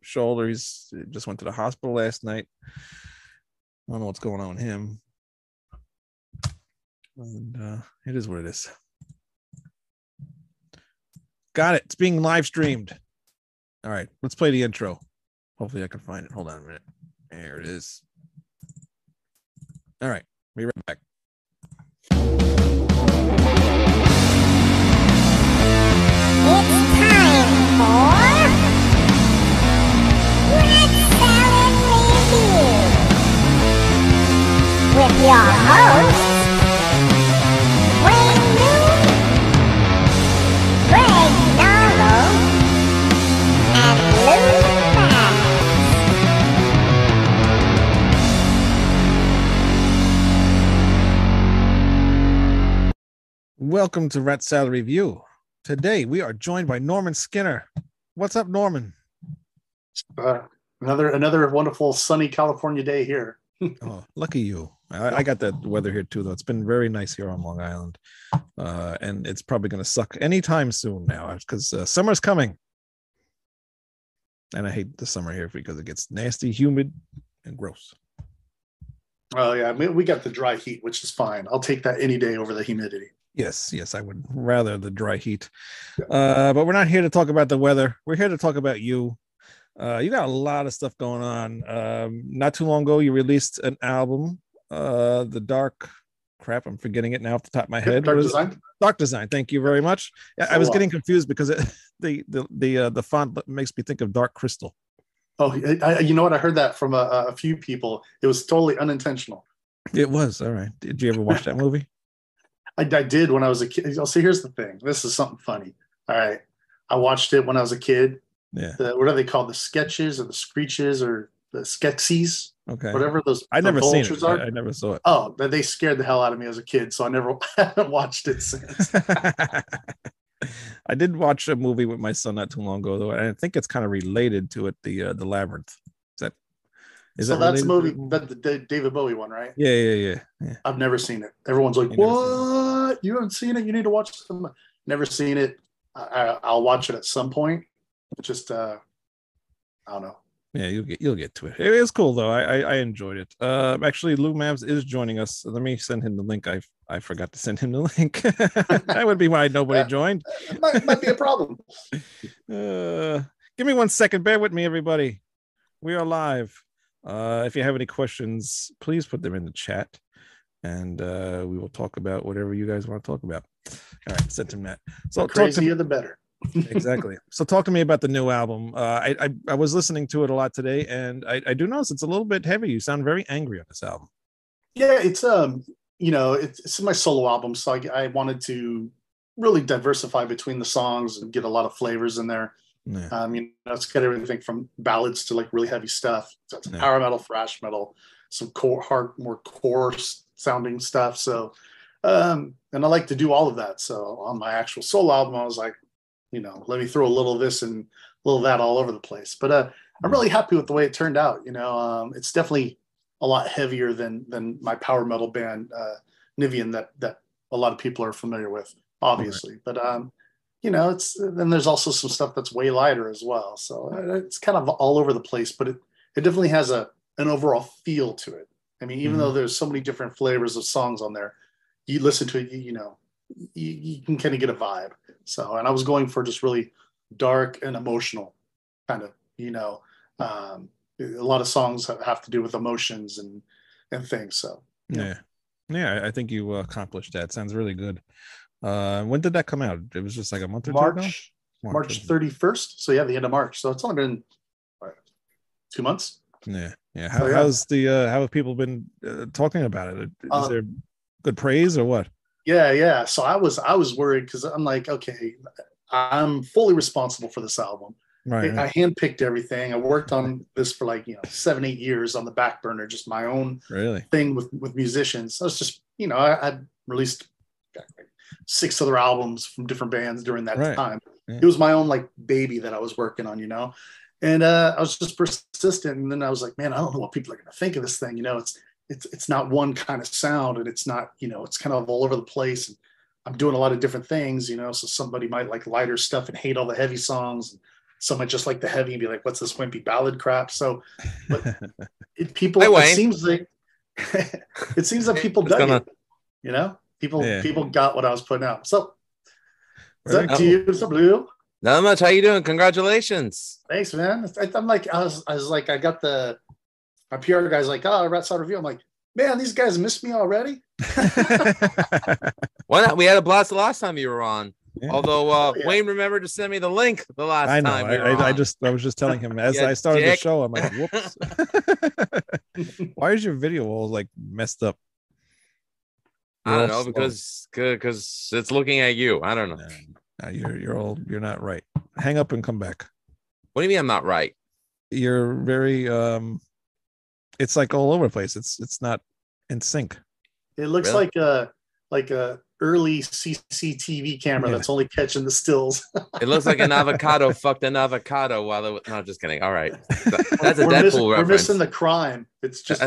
Shoulder, he's just went to the hospital last night. I don't know what's going on with him. And it is what it is. Got it. It's being live streamed. All right, let's play the intro. Hopefully I can find it. Hold on a minute. There it is. All right, we'll be right back. It's time for with your hosts, Wayne Moon, Greg Narno, and Lou Mavs. Welcome to Rat Salad Review. Today we are joined by Norman Skinner. What's up, Norman? Another wonderful sunny California day here. Oh, lucky you. I got that weather here too, though. It's been very nice here on Long Island, and it's probably going to suck anytime soon now because summer's coming. And I hate the summer here because it gets nasty, humid, and gross. Oh yeah, we got the dry heat, which is fine. I'll take that any day over the humidity. Yes, I would rather the dry heat. But we're not here to talk about the weather. We're here to talk about you. You got a lot of stuff going on. Not too long ago, you released an album, The Dark. Crap, I'm forgetting it now off the top of my head. Dark Design. Thank you very much. I was getting confused because the font makes me think of Dark Crystal. Oh, you know what? I heard that from a few people. It was totally unintentional. It was. All right. Did you ever watch that movie? I did when I was a kid. See, here's the thing. This is something funny. All right. I watched it when I was a kid. Yeah. What are they called? The sketches or the screeches or the skexies? Okay. Whatever those. I never seen it. I never saw it. Oh, they scared the hell out of me as a kid, so I never watched it since. I did watch a movie with my son not too long ago, though, and I think it's kind of related to it. The Labyrinth. Is that a movie, that the David Bowie one, right? Yeah. I've never seen it. Everyone's like, "What? You haven't seen it? You need to watch some." Never seen it. I'll watch it at some point. Just I don't know. Yeah, you'll get to it. It is cool though. I enjoyed it. Actually, Lou Mavs is joining us. So let me send him the link. I forgot to send him the link. That would be why nobody joined. Might be a problem. Give me 1 second. Bear with me, everybody. We are live. If you have any questions, please put them in the chat, and we will talk about whatever you guys want to talk about. All right, send him that. So the crazier the better. Exactly. So talk to me about the new album. I was listening to it a lot today, and I do notice it's a little bit heavy. You sound very angry on this album. Yeah, it's it's my solo album, so I wanted to really diversify between the songs and get a lot of flavors in there. Yeah. It's got everything from ballads to like really heavy stuff. So it's power metal, thrash metal, some more core sounding stuff. So and I like to do all of that. So on my actual solo album, I was like, let me throw a little of this and a little of that all over the place. But I'm really happy with the way it turned out. It's definitely a lot heavier than my power metal band, Niviane, that a lot of people are familiar with, obviously. Right. But, it's, then there's also some stuff that's way lighter as well. So it's kind of all over the place, but it definitely has an overall feel to it. I mean, even though there's so many different flavors of songs on there, you listen to it, you can kind of get a vibe. So, and I was going for just really dark and emotional kind of, a lot of songs have to do with emotions and things. So, yeah, I think you accomplished that. Sounds really good. When did that come out? It was just like a month or March, two ago? March 31st. So yeah, the end of March. So it's only been 2 months. Yeah. How's how have people been talking about it? Is there good praise or what? Yeah. So I was worried because I'm like, okay, I'm fully responsible for this album. Right. I handpicked everything. I worked on this for like, 7-8 years on the back burner, just my own thing with musicians. I was just, I released like 6 other albums from different bands during that time. Yeah. It was my own like baby that I was working on, And I was just persistent. And then I was like, man, I don't know what people are going to think of this thing. It's not one kind of sound, and it's not, it's kind of all over the place. And I'm doing a lot of different things, so somebody might like lighter stuff and hate all the heavy songs. And some might just like the heavy and be like, what's this wimpy ballad crap? So but it seems that people dug it. People got what I was putting out. So up to you, what's up, Lou? Not much. How you doing? Congratulations. Thanks, man. I'm like, I was like, I got my PR guy's like, oh, Rat Salad Review. I'm like, man, these guys missed me already. Why not? We had a blast the last time you were on. Yeah. Although Wayne remembered to send me the link the last time. I was just telling him as I started the show. I'm like, whoops. Why is your video all like messed up? You're I don't know. Because it's looking at you. I don't know. No, you're not right. Hang up and come back. What do you mean I'm not right? You're very it's like all over the place. It's not in sync. It looks like a early CCTV camera that's only catching the stills. It looks like an avocado fucked an avocado while it was... No, just kidding. All right. That's a Deadpool reference. We're missing the crime. It's just,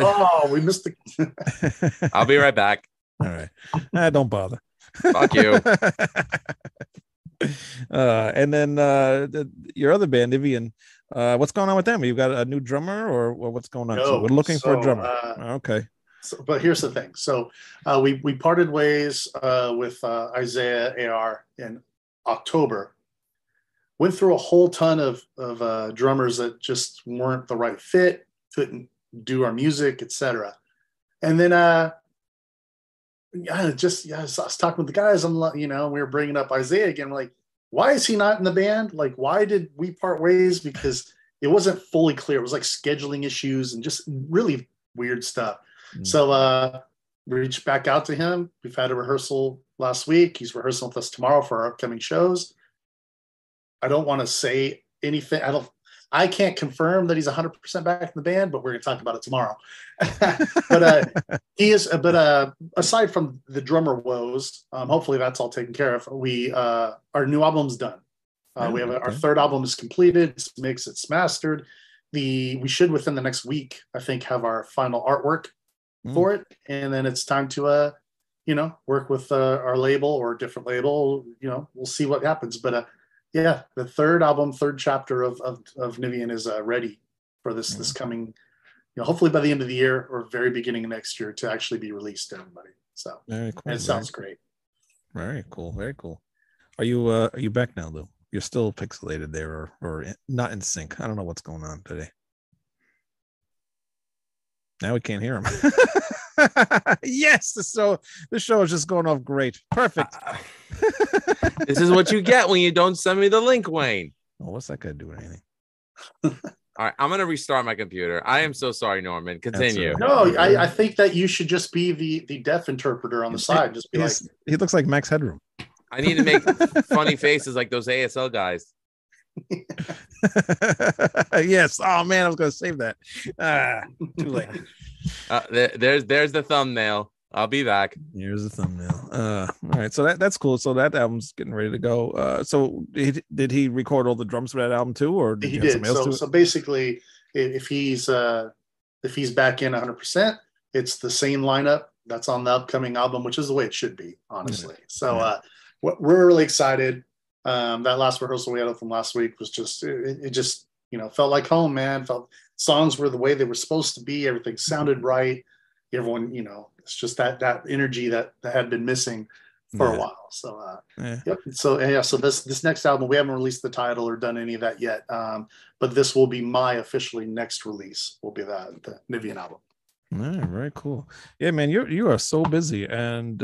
we missed the... I'll be right back. All right. Don't bother. Fuck you. And then your other band, Niviane. What's going on with them? You've got a new drummer, or what's going on? No, so we're looking for a drummer. Okay. So, but here's the thing. So we parted ways with Isaiah AR in October. Went through a whole ton of drummers that just weren't the right fit, couldn't do our music, etc. And then I was talking with the guys. I'm like, we were bringing up Isaiah again. We're like, why is he not in the band? Like, why did we part ways? Because it wasn't fully clear. It was like scheduling issues and just really weird stuff. Mm. So we reached back out to him. We've had a rehearsal last week. He's rehearsing with us tomorrow for our upcoming shows. I don't want to say anything. I can't confirm that he's 100% back in the band, but we're going to talk about it tomorrow. But he is. But aside from the drummer woes, hopefully that's all taken care of. We our new album's done. We have our 3rd album is completed. It's mixed. It's mastered. We should within the next week, I think, have our final artwork for it, and then it's time to work with our label or a different label. We'll see what happens, but. Yeah, the 3rd album, 3rd chapter of Niviane is ready for this coming, hopefully by the end of the year or very beginning of next year to actually be released to everybody. So very cool, and it sounds great. Very cool, very cool. Are you back now, Lou? You're still pixelated there or not in sync. I don't know what's going on today. Now we can't hear him. Yes, so the show is just going off great. Perfect. This is what you get when you don't send me the link, Wayne. Oh, what's that going to do with anything? All right, I'm going to restart my computer. I am so sorry, Norman. Continue. Right. No, I think that you should just be the deaf interpreter on the side. Just be like, he looks like Max Headroom. I need to make funny faces like those ASL guys. Yes. Oh man, I was gonna save that. Too late. There's the thumbnail. I'll be back. Here's the thumbnail. All right, so that's cool. So that album's getting ready to go. So did he record all the drums for that album too, or did he did? So basically, if he's back in 100%, it's the same lineup that's on the upcoming album, which is the way it should be, honestly. Yeah. So we're really excited. That last rehearsal we had from last week was just, it just, felt like home, man. Felt songs were the way they were supposed to be. Everything sounded right. Everyone, it's just that energy that had been missing for a while. So, Yep. So this next album, we haven't released the title or done any of that yet. But this will be my officially next release will be the Niviane album. Yeah, very cool. Yeah, man, you are so busy. And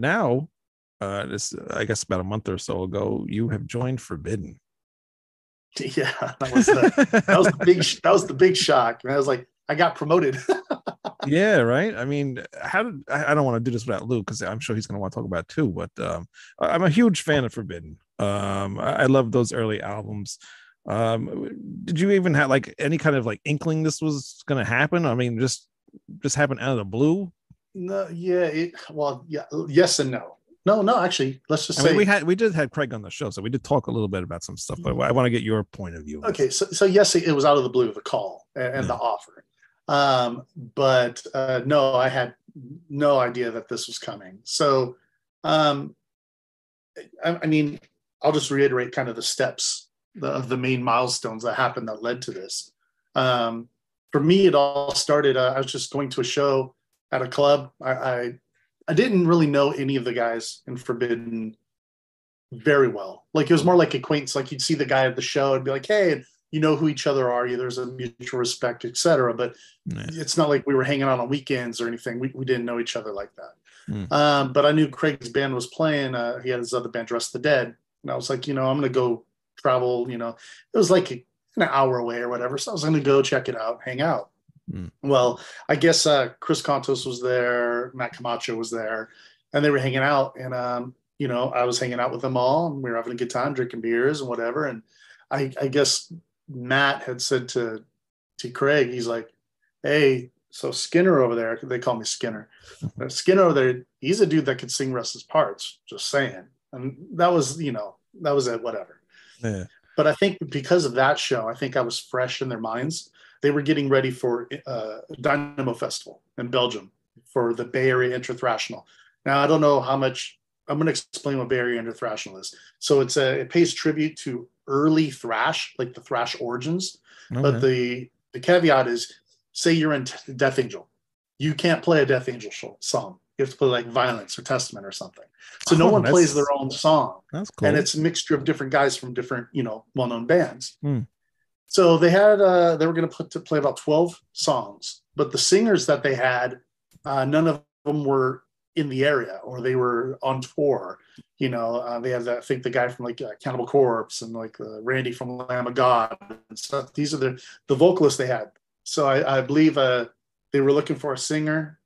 now, this I guess about a month or so ago, you have joined Forbidden. Yeah, that was the big shock. And I was like, I got promoted. Yeah, right. I mean, I don't want to do this without Lou because I'm sure he's going to want to talk about it too. But I'm a huge fan of Forbidden. I love those early albums. Did you even have like any kind of like inkling this was going to happen? I mean, just happened out of the blue? No, yeah. Yes and no. No, actually, let's just say we did have Craig on the show, so we did talk a little bit about some stuff, but I want to get your point of view. Okay, so yes, it was out of the blue, the call and the offer. But no, I had no idea that this was coming. So, I mean, I'll just reiterate kind of the steps of the main milestones that happened that led to this. For me, it all started, I was just going to a show at a club. I didn't really know any of the guys in Forbidden very well. Like, it was more like acquaintance. Like, you'd see the guy at the show and be like, hey, you know who each other are. There's a mutual respect, et cetera. But it's not like we were hanging out on weekends or anything. We didn't know each other like that. But I knew Craig's band was playing. He had his other band, Dress the Dead. And I was like, I'm going to go travel. It was like an hour away or whatever. So I was going to go check it out, hang out. Well, I guess Chris Kontos was there, Matt Camacho was there, and they were hanging out. And, I was hanging out with them all, and we were having a good time drinking beers and whatever. And I guess Matt had said to Craig, he's like, hey, so Skinner over there, they call me Skinner. Skinner over there, he's a dude that could sing Russ's parts, just saying. And that was it, whatever. Yeah. But I think because of that show, I think I was fresh in their minds. They were getting ready for Dynamo Festival in Belgium for the Bay Area Inthrashional. Now, I don't know how much I'm going to explain what Bay Area Inthrashional is. So it pays tribute to early thrash, like the thrash origins. Okay. But the caveat is, say you're in Death Angel, you can't play a Death Angel song. You have to play like Violence or Testament or something. So no one plays their own song. That's cool. And it's a mixture of different guys from different, well-known bands. So they had they were going to play about 12 songs, but the singers that they had, none of them were in the area or they were on tour. They had I think the guy from like Cannibal Corpse and like Randy from Lamb of God and stuff. These are the vocalists they had. So I believe they were looking for a singer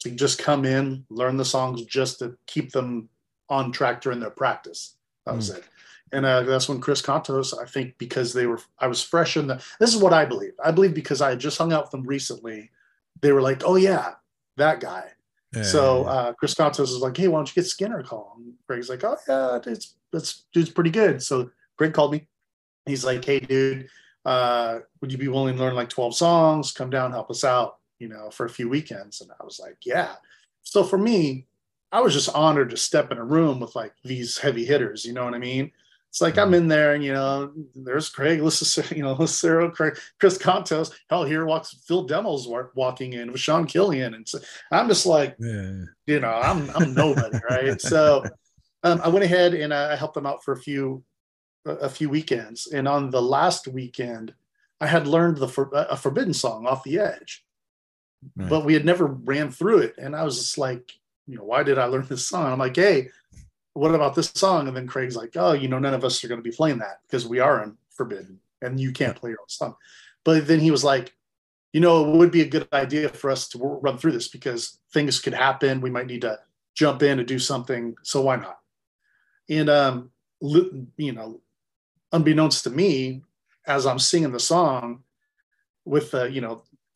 to just come in, learn the songs, just to keep them on track during their practice. That was it. And that's when Chris Kontos, I think, because I was fresh in this is what I believe. I believe because I had just hung out with them recently, they were like, oh yeah, that guy. Yeah. So Chris Kontos is like, hey, why don't you get Skinner a call? And Greg's like, oh yeah, that dude's pretty good. So Greg called me. He's like, hey dude, would you be willing to learn like 12 songs? Come down, help us out, for a few weekends. And I was like, yeah. So for me, I was just honored to step in a room with like these heavy hitters, you know what I mean? It's like I'm in there, and there's Craig, Lucero, Craig, Chris Kontos. Hell, here walks Phil Demmel's walking in with Sean Killian, and so I'm just like, I'm nobody, right? So I went ahead and I helped them out for a few weekends, and on the last weekend, I had learned a Forbidden song off the edge, but we had never ran through it, and I was just like, why did I learn this song? I'm like, hey, what about this song? And then Craig's like, oh, none of us are going to be playing that because we are in Forbidden and you can't play your own song. But then he was like, it would be a good idea for us to run through this because things could happen. We might need to jump in and do something. So why not? And, unbeknownst to me, as I'm singing the song with, it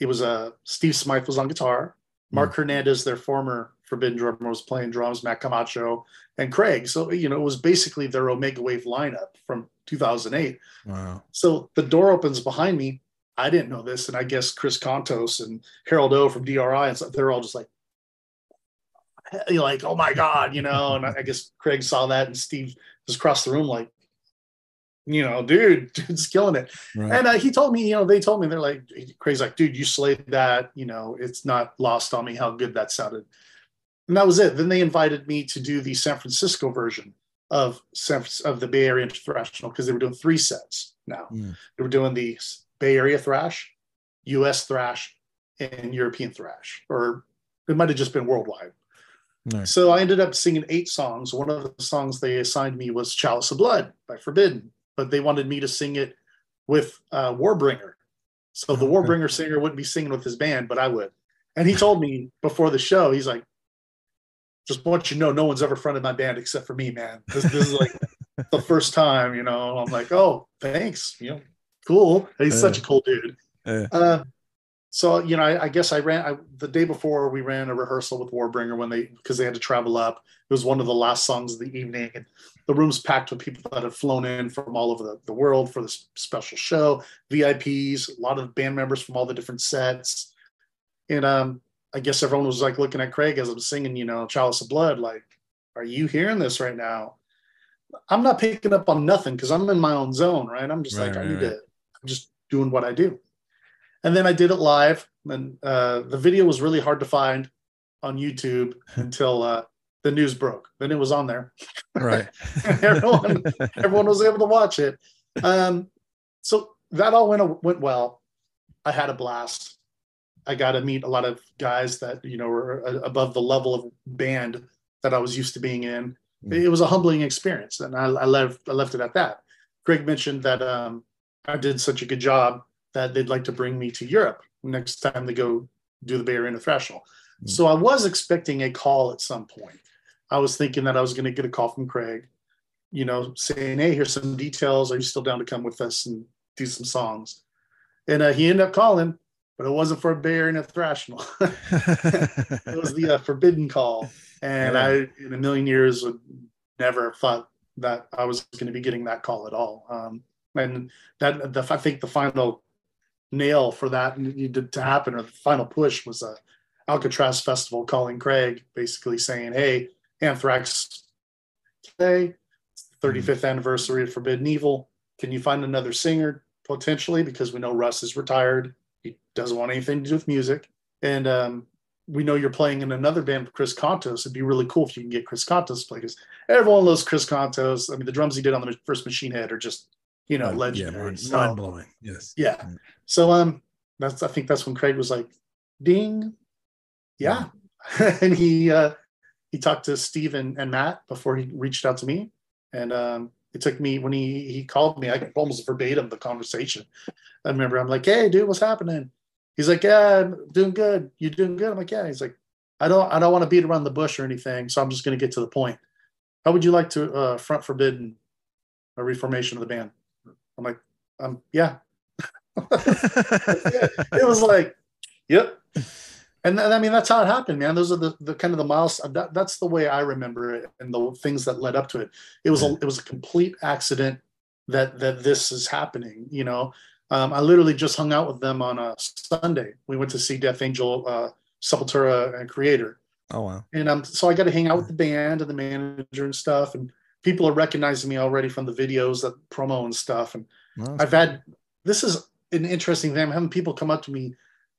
was Steve Smythe was on guitar. Mark Hernandez, their former Forbidden drummer, was playing drums, Matt Camacho and Craig. So, it was basically their Omega Wave lineup from 2008. Wow. So the door opens behind me. I didn't know this. And I guess Chris Kontos and Harold O from DRI and stuff, they're all just like, oh my God, and I guess Craig saw that and Steve was across the room like, dude's killing it. Right. And he told me, they told me, they're like, Craig's like, dude, you slayed that. It's not lost on me how good that sounded. And that was it. Then they invited me to do the San Francisco version of the Bay Area Inthrashional because they were doing 3 sets now. They were doing the Bay Area Thrash, U.S. Thrash, and European Thrash. Or it might have just been worldwide. Nice. So I ended up singing 8 songs. One of the songs they assigned me was Chalice of Blood by Forbidden. But they wanted me to sing it with Warbringer. So the Warbringer singer wouldn't be singing with his band, but I would. And he told me before the show, he's like, just want you to know, no one's ever fronted my band except for me, man. This is like, the first time, you know. I'm like, oh, thanks, you know, cool. He's such a cool dude. So, you know, I guess I ran the day before we ran a rehearsal with Warbringer because they had to travel up. It was one of the last songs of the evening, and the room's packed with people that have flown in from all over the world for this special show, VIPs, a lot of band members from all the different sets. And I guess everyone was like looking at Craig as I'm singing, you know, Chalice of Blood, like, are you hearing this right now? I'm not picking up on nothing because I'm in my own zone, right? I'm just I'm just doing what I do. And then I did it live, and the video was really hard to find on YouTube until the news broke. Then it was on there. Right. everyone was able to watch it. So that all went well. I had a blast. I got to meet a lot of guys that, you know, were above the level of band that I was used to being in. It was a humbling experience, and I left it at that. Greg mentioned that I did such a good job that they'd like to bring me to Europe next time they go do the Bay Area Inthrashional. Mm. So I was expecting a call at some point. I was thinking that I was going to get a call from Craig, you know, saying, hey, here's some details. Are you still down to come with us and do some songs? And he ended up calling, but it wasn't for a Bay Area Inthrashional. It was the Forbidden call. And I, in a million years, would never have thought that I was going to be getting that call at all. And that I think the final nail for that to happen, or the final push, was a Alcatraz Festival calling Craig, basically saying, hey, Anthrax today, it's the 35th anniversary of Forbidden Evil. Can you find another singer, potentially? Because we know Russ is retired. He doesn't want anything to do with music. And we know you're playing in another band with Chris Kontos. It'd be really cool if you can get Chris Kontos to play, because everyone loves Chris Kontos. I mean, the drums he did on the first Machine Head are just, you know, legendary. Yeah, mind blowing. Yes. Yeah. So I think that's when Craig was like, ding. Yeah. And he talked to Steve and Matt before he reached out to me. And it took me, when he called me, I could almost verbatim the conversation. I remember I'm like, hey dude, what's happening? He's like, yeah, I'm doing good. You doing good? I'm like, yeah. He's like, I don't want to beat around the bush or anything, so I'm just gonna get to the point. How would you like to front Forbidden, a reformation of the band? I'm like, yeah. It was like, yep. And I mean, that's how it happened, man. Those are the kind of the milestones. That's the way I remember it, and the things that led up to it. It was a complete accident that this is happening. You know, I literally just hung out with them on a Sunday. We went to see Death Angel, Sepultura, and Creator. Oh wow! And so I got to hang out with the band and the manager and stuff, and people are recognizing me already from the videos, the promo and stuff. And this is an interesting thing. I'm having people come up to me,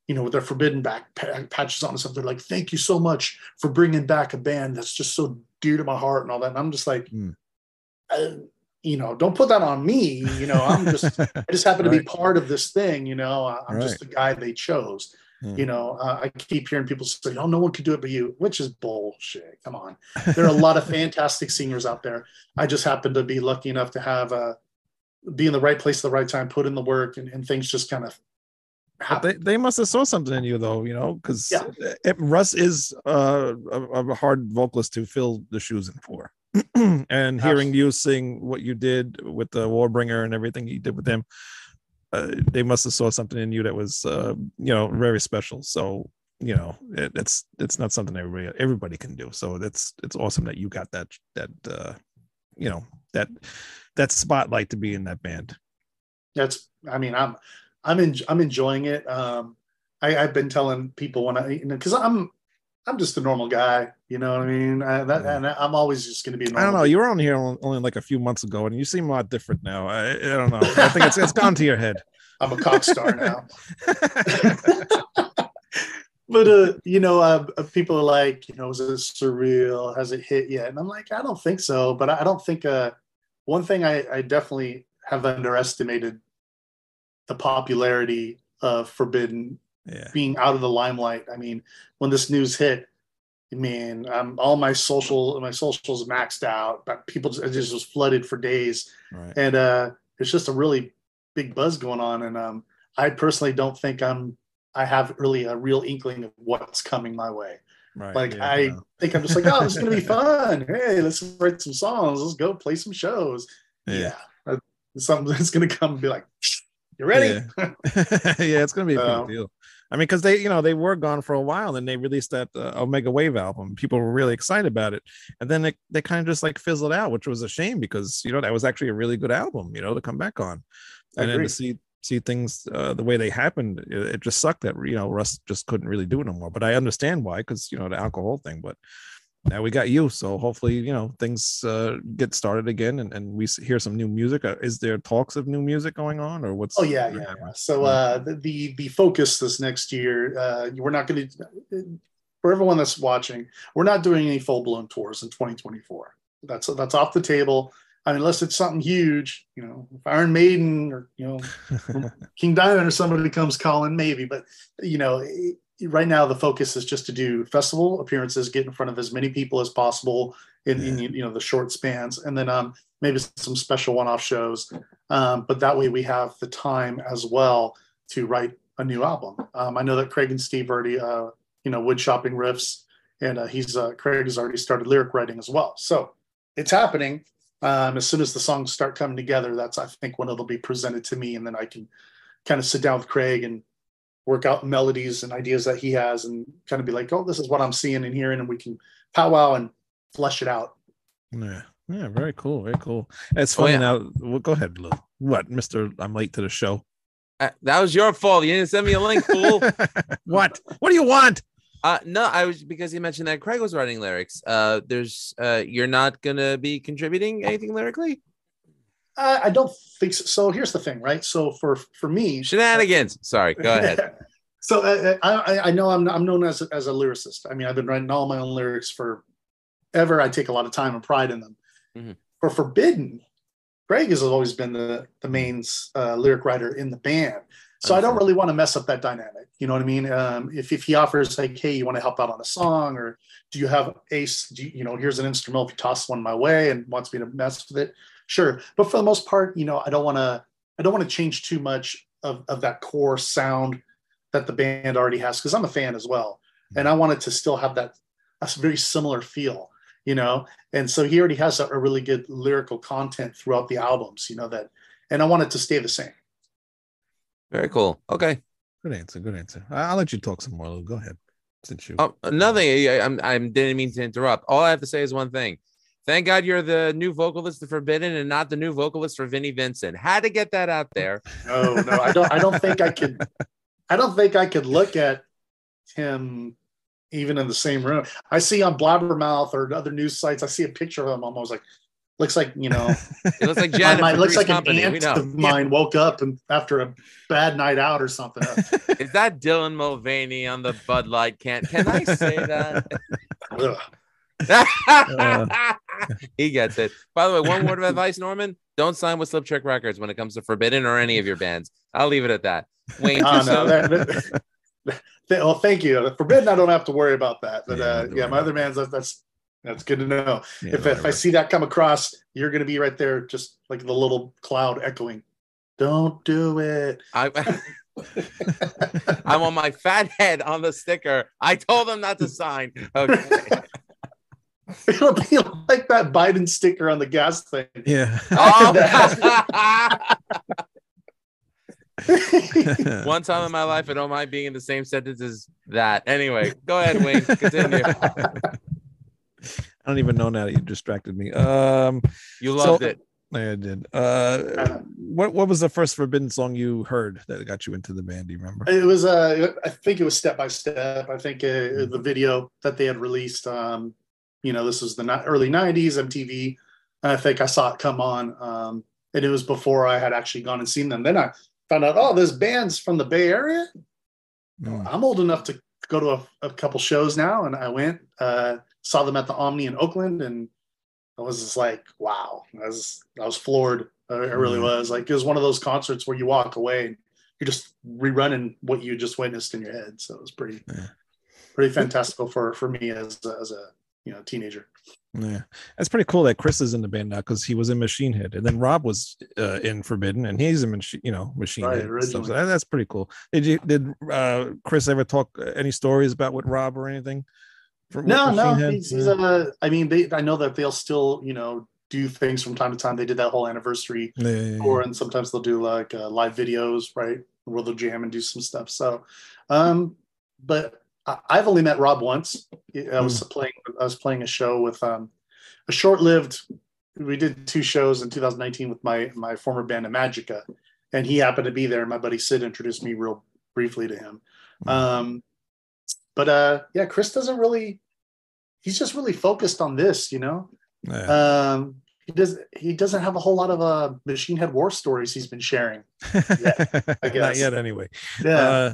you know, with their Forbidden patches on and stuff. They're like, thank you so much for bringing back a band that's just so dear to my heart and all that. And I'm just like, you know, don't put that on me. You know, I just happen to be part of this thing. You know, I'm just the guy they chose. You know, I keep hearing people say, oh, no one could do it but you, which is bullshit. Come on. There are a lot of fantastic singers out there. I just happen to be lucky enough to have be in the right place at the right time, put in the work, and things just kind of happen. They must have saw something in you, though, you know, because Russ is a hard vocalist to fill the shoes in for. And hearing you sing what you did with the Warbringer and everything you did with them, they must have saw something in you that was, you know, very special. So, you know, it's not something everybody can do. So it's awesome that you got you know, that spotlight to be in that band. I mean, I'm enjoying it. I've been telling people when you know, because I'm just a normal guy, you know what I mean? And I'm always just going to be normal. I don't know. You were on here only like a few months ago, and you seem a lot different now. I don't know. I think it's gone to your head. I'm a cock star now. But, you know, people are like, you know, is this surreal? Has it hit yet? And I'm like, I don't think so. But I don't think one thing I definitely have underestimated the popularity of Forbidden. Yeah. Being out of the limelight. I mean, when this news hit, I mean, all my socials maxed out, but it just was flooded for days. Right. And it's just a really big buzz going on. And I personally don't think I have really a real inkling of what's coming my way. Right, like yeah, I think I'm just like, oh, this is gonna be fun. Hey, let's write some songs. Let's go play some shows. Yeah. Something that's gonna come and be like, you ready? Yeah, yeah, it's gonna be a big deal. I mean, because they, you know, they were gone for a while, and they released that Omega Wave album. People were really excited about it, and then they kind of just like fizzled out, which was a shame because you know that was actually a really good album, you know, to come back on, and then to see things the way they happened, it just sucked that you know Russ just couldn't really do it no more. But I understand why, because you know the alcohol thing. But now we got you, so hopefully you know things get started again, and we hear some new music. Is there talks of new music going on, or what's? Oh yeah. So the focus this next year, we're not going to. For everyone that's watching, we're not doing any full blown tours in 2024. That's off the table. I mean, unless it's something huge, you know, if Iron Maiden or you know King Diamond or somebody comes calling, maybe. But you know. Right now, the focus is just to do festival appearances, get in front of as many people as possible in you know the short spans, and then maybe some special one-off shows. But that way, we have the time as well to write a new album. I know that Craig and Steve already you know wood shopping riffs, and Craig has already started lyric writing as well. So it's happening. As soon as the songs start coming together, that's I think when it'll be presented to me, and then I can kind of sit down with Craig and work out melodies and ideas that he has and kind of be like, oh, this is what I'm seeing and hearing, and we can powwow and flesh it out. Yeah, very cool, very cool. It's funny now. Well, go ahead, Lou. What, Mr. I'm late to the show? That was your fault. You didn't send me a link, fool. What do you want? No, I was because you mentioned that Craig was writing lyrics. You're not going to be contributing anything lyrically? I don't think so. So here's the thing, right? So for me, shenanigans. Sorry, go ahead. So I know I'm known as a lyricist. I mean, I've been writing all my own lyrics forever. I take a lot of time and pride in them. Mm-hmm. For Forbidden, Greg has always been the main lyric writer in the band. So I don't really want to mess up that dynamic. You know what I mean? If he offers like, hey, you want to help out on a song, or do you have you know, here's an instrumental if you toss one my way and wants me to mess with it. Sure, but for the most part, you know, I don't want to change too much of that core sound that the band already has, because I'm a fan as well, and I wanted to still have that very similar feel, you know. And so he already has a really good lyrical content throughout the albums, you know that, and I want it to stay the same. Very cool. Okay, good answer. I'll let you talk some more. Go ahead, since you. Oh, nothing. I didn't mean to interrupt. All I have to say is one thing. Thank God you're the new vocalist for Forbidden and not the new vocalist for Vinnie Vincent. Had to get that out there. No, I don't think I could look at him even in the same room. I see on Blabbermouth or other news sites, I see a picture of him. I'm always like, looks like, you know, it looks like Janet. It looks like an aunt of mine woke up and after a bad night out or something. Is that Dylan Mulvaney on the Bud Light can? Can I say that? He gets it. By the way, one word of advice, Norman: don't sign with Slip Trick Records when it comes to Forbidden or any of your bands. I'll leave it at that. Wayne, well, thank you. Forbidden, I don't have to worry about that. But my other bands, that's good to know. Yeah, if I see that come across, you're going to be right there, just like the little cloud echoing. Don't do it. I'm on my fat head on the sticker. I told them not to sign. Okay. It'll be like that Biden sticker on the gas thing. Yeah. One time in my life, I don't mind being in the same sentence as that. Anyway, go ahead, Wayne. Continue. I don't even know now that you distracted me. You loved it. I did. What was the first Forbidden song you heard that got you into the band? Do you remember? It was, I think it was Step by Step. I think the video that they had released, you know, this was the early 90s MTV. And I think I saw it come on. And it was before I had actually gone and seen them. Then I found out, oh, this band's from the Bay Area. Mm. I'm old enough to go to a couple shows now. And I went, saw them at the Omni in Oakland. And I was just like, wow, I was floored. I really was. Like, it was one of those concerts where you walk away and you're just rerunning what you just witnessed in your head. So it was pretty fantastical for me as a you know, teenager. Yeah, that's pretty cool that Chris is in the band now, because he was in Machine Head, and then Rob was in Forbidden, and he's in Machine Head. So that's pretty cool. Did Chris ever talk any stories about with Rob or anything? No, he's I mean, I know that they'll still, you know, do things from time to time. They did that whole anniversary tour, and sometimes they'll do like live videos, right, where they'll jam and do some stuff. So, but I've only met Rob once. I was playing a show with a short-lived. We did two shows in 2019 with my former band Imagica, and he happened to be there. My buddy Sid introduced me real briefly to him. But yeah, Chris doesn't really. He's just really focused on this, you know. Yeah. He doesn't have a whole lot of Machine Head war stories he's been sharing. Yet, I guess. Not yet, anyway. Yeah.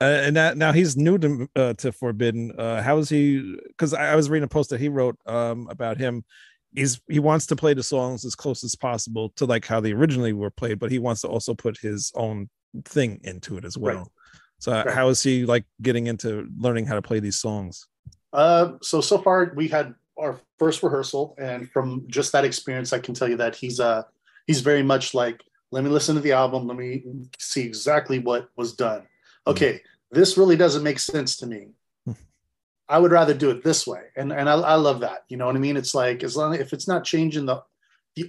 And that, now he's new to Forbidden. How is he? Because I was reading a post that he wrote about him. He wants to play the songs as close as possible to like how they originally were played, but he wants to also put his own thing into it as well. Right. So how is he like getting into learning how to play these songs? So far we had our first rehearsal, and from just that experience, I can tell you that he's very much like, let me listen to the album. Let me see exactly what was done. Okay. This really doesn't make sense to me. I would rather do it this way. And I love that. You know what I mean? It's like, as long as if it's not changing the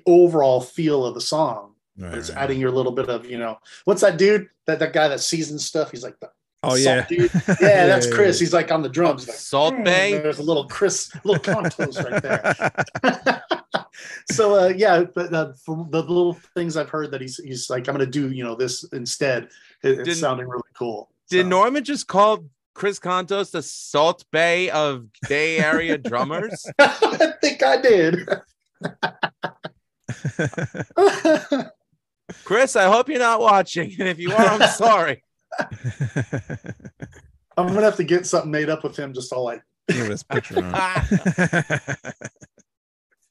overall feel of the song, it's adding your little bit of, you know, what's that dude, that guy that seasons stuff. He's like, dude. Yeah, that's Chris. He's like on the drums. Like, Salt Bay. There's a little Chris, little Kontos right there. So yeah, but from the little things I've heard that he's like, I'm going to do, you know, this instead. It's sounding really cool. Did Norman just call Chris Kontos the Salt Bay of Bay Area drummers? I think I did. Chris, I hope you're not watching, and if you are, I'm sorry. I'm gonna have to get something made up with him, just all like this picture.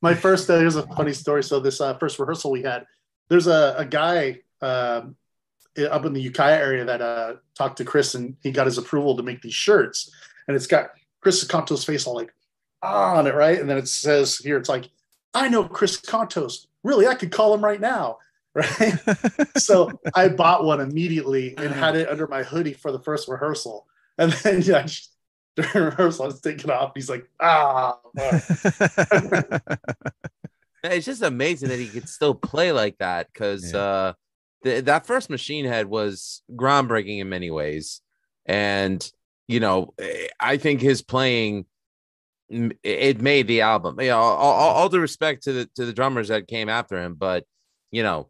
My first here's a funny story. So this first rehearsal we had, there's a guy up in the Ukiah area that talked to Chris, and he got his approval to make these shirts, and it's got Chris Kontos' face all like on it, right? And then it says here, it's like, I know Chris Kontos. Really, I could call him right now, right? So I bought one immediately and had it under my hoodie for the first rehearsal. And then during rehearsal, I was taking it off. He's like, It's just amazing that he could still play like that, because that first Machine Head was groundbreaking in many ways. And, you know, I think his playing, it made the album. You know, all due respect to the drummers that came after him, but you know,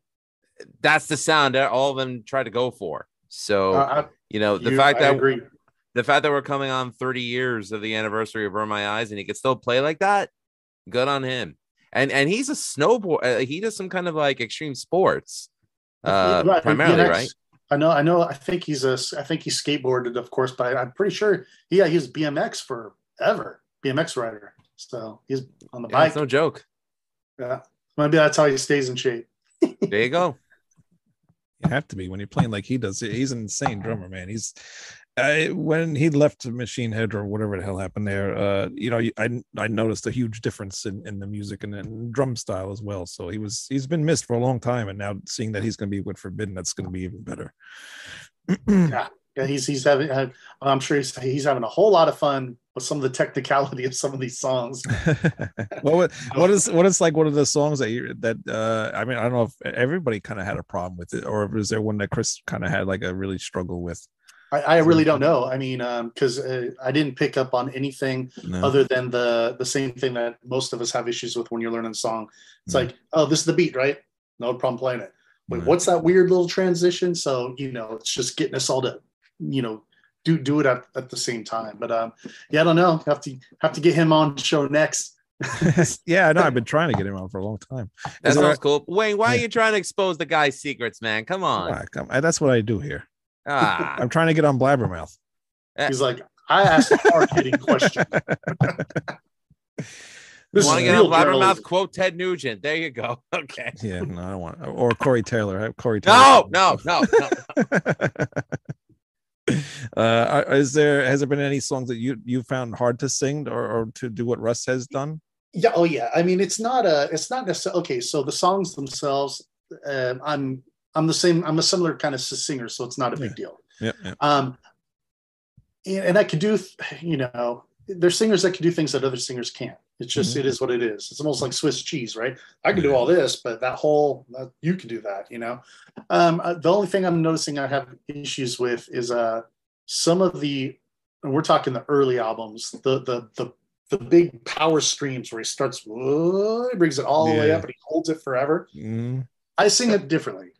that's the sound that all of them try to go for. So the fact that we're coming on 30 years of the anniversary of Burn My Eyes, and he could still play like that, good on him. And he's a snowboard. He does some kind of like extreme sports, primarily, right? I know. I think he skateboarded, of course, but I'm pretty sure. Yeah, he was BMX forever. BMX rider, so he's on the bike. That's no joke. Yeah, maybe that's how he stays in shape. There you go. You have to be when you're playing like he does. He's an insane drummer, man. He's when he left Machine Head or whatever the hell happened there. You know, I noticed a huge difference in the music and in drum style as well. So he's been missed for a long time, and now seeing that he's going to be with Forbidden, that's going to be even better. Yeah. Yeah, I'm sure he's having a whole lot of fun with some of the technicality of some of these songs. What is like one of the songs that I mean, I don't know if everybody kind of had a problem with it, or is there one that Chris kind of had like a really struggle with? I really don't know. I mean, because I didn't pick up on anything other than the same thing that most of us have issues with when you're learning a song. It's like, oh, this is the beat, right? No problem playing it. Wait, what's that weird little transition? So, you know, it's just getting us all to, you know, do it at the same time. But yeah, I don't know. Have to get him on the show next. Yeah, I know. I've been trying to get him on for a long time. That sounds cool. Wayne, why are you trying to expose the guy's secrets, man? Come on. That's what I do here. I'm trying to get on Blabbermouth. He's like, I asked a hard-hitting question. You want to get on Blabbermouth? Quote Ted Nugent. There you go. Okay. Yeah, no, I don't want it. Or Corey Taylor. No. Has there been any songs that you found hard to sing or to do what Russ has done? Yeah. Oh yeah. I mean, it's not necessarily. Okay. So the songs themselves, I'm a similar kind of singer. So it's not a big deal. Yeah. And I could do, you know, there's singers that can do things that other singers can't. It's just, it is what it is. It's almost like Swiss cheese, right? I can do all this, but that whole, you can do that, you know? The only thing I'm noticing I have issues with is some of the, and we're talking the early albums, the big power streams where he starts, whoa, he brings it all the way up and he holds it forever. I sing it differently.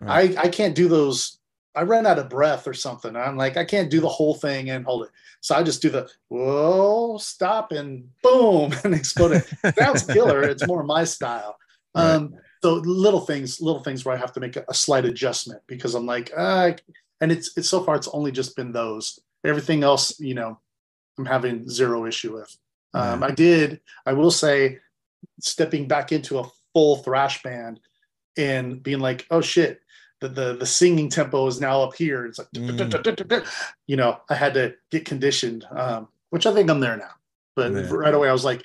Right. I can't do those. I ran out of breath or something. I'm like, I can't do the whole thing and hold it. So I just do the, whoa, stop and boom, and explode it. It sounds killer. It's more my style. Right. So little things where I have to make a slight adjustment because I'm like, and it's so far, it's only just been those. Everything else, you know, I'm having zero issue with. I will say, stepping back into a full thrash band and being like, oh shit, the singing tempo is now up here. It's like, you know, I had to get conditioned, which I think I'm there now. But right away, I was like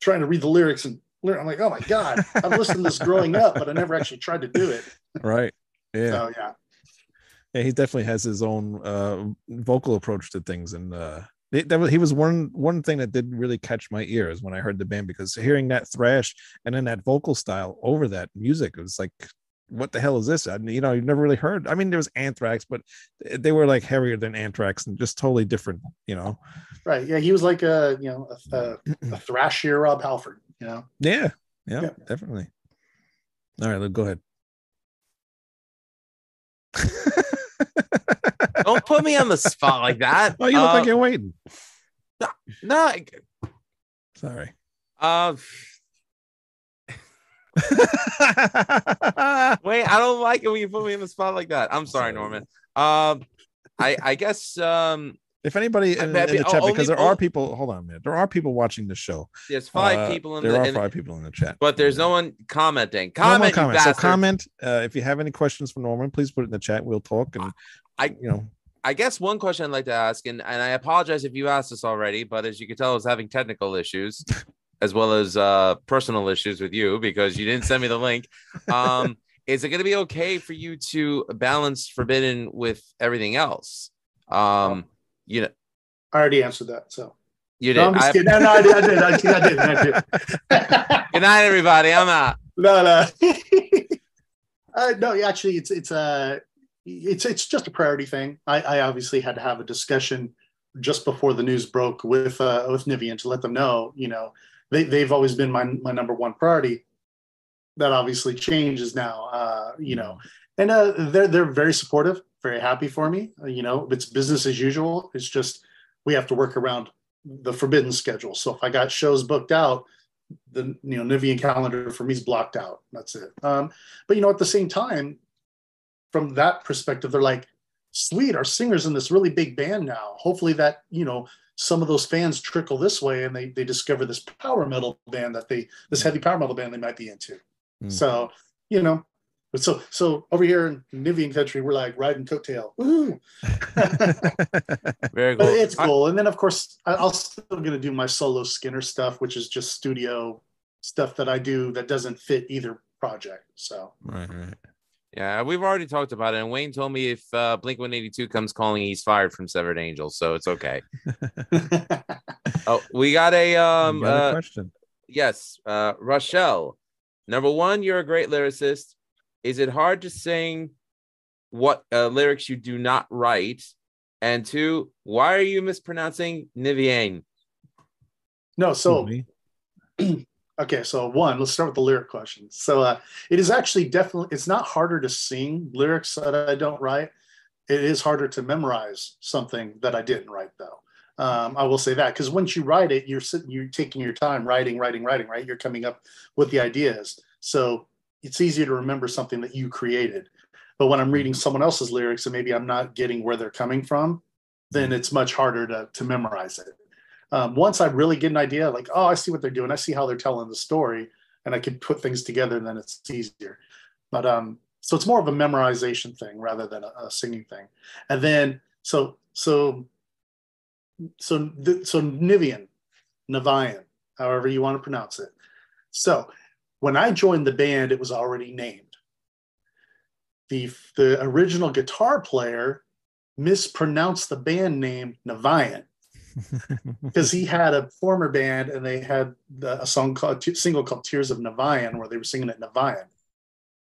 trying to read the lyrics and I'm like, oh my God, I've listened to this growing up, but I never actually tried to do it. Right. Yeah. So, yeah. Yeah, he definitely has his own vocal approach to things, and he was one thing that did really catch my ears when I heard the band, because hearing that thrash and then that vocal style over that music, it was like, what the hell is this? You know, you've never really heard. I mean, there was Anthrax, but they were like heavier than Anthrax and just totally different, you know. Right? Yeah, he was like a thrashier Rob Halford, you know. Yeah, definitely. All right, Luke, go ahead. Don't put me on the spot like that. Oh, you look like you're waiting. No. Sorry. Wait, I don't like it when you put me on the spot like that. I'm sorry, Norman. I guess if anybody in the chat, because there are people. Hold on a minute. There are people watching the show. There's five people in the chat, but there's no one commenting. Comment. If you have any questions for Norman, please put it in the chat. We'll talk. And I guess one question I'd like to ask, and I apologize if you asked this already, but as you can tell, I was having technical issues, as well as personal issues with you because you didn't send me the link. Is it going to be okay for you to balance Forbidden with everything else? You know, I already answered that. So you did. No, I'm just kidding. No, I did. I did. Good night, everybody. I'm out. No. No, actually, it's just a priority thing. I obviously had to have a discussion just before the news broke with Niviane to let them know. You know, they've always been my number one priority. That obviously changes now. You know, and they're very supportive. Very happy for me. You know, it's business as usual. It's just we have to work around the Forbidden schedule. So if I got shows booked out, the Niviane calendar for me is blocked out. That's it. But at the same time, from that perspective, they're like, sweet, our singer's in this really big band now. Hopefully that, some of those fans trickle this way and they discover this power metal band this heavy power metal band they might be into. So, So over here in Niviane country, we're like riding coattail. Woo! Very cool. But it's cool. And then, of course, I'm still going to do my solo Skinner stuff, which is just studio stuff that I do that doesn't fit either project. So right. Yeah, we've already talked about it. And Wayne told me if Blink-182 comes calling, he's fired from Severed Angel. So it's okay. Oh, we got a question. Yes, Rochelle. Number one, you're a great lyricist. Is it hard to sing what lyrics you do not write? And two, why are you mispronouncing Niviane? No, so okay, so one, let's start with the lyric question. So it is actually definitely, it's not harder to sing lyrics that I don't write. It is harder to memorize something that I didn't write, though. I will say that, because once you write it, you're taking your time writing, right? You're coming up with the ideas. So it's easier to remember something that you created. But when I'm reading someone else's lyrics and maybe I'm not getting where they're coming from, then it's much harder to memorize it. Once I really get an idea, like, oh, I see what they're doing. I see how they're telling the story, and I can put things together, and then it's easier. But so it's more of a memorization thing rather than a singing thing. And then so Niviane, however you want to pronounce it. So when I joined the band, it was already named. The original guitar player mispronounced the band name Niviane. because he had a former band and they had a song called single called Tears of Niviane, where they were singing at Niviane.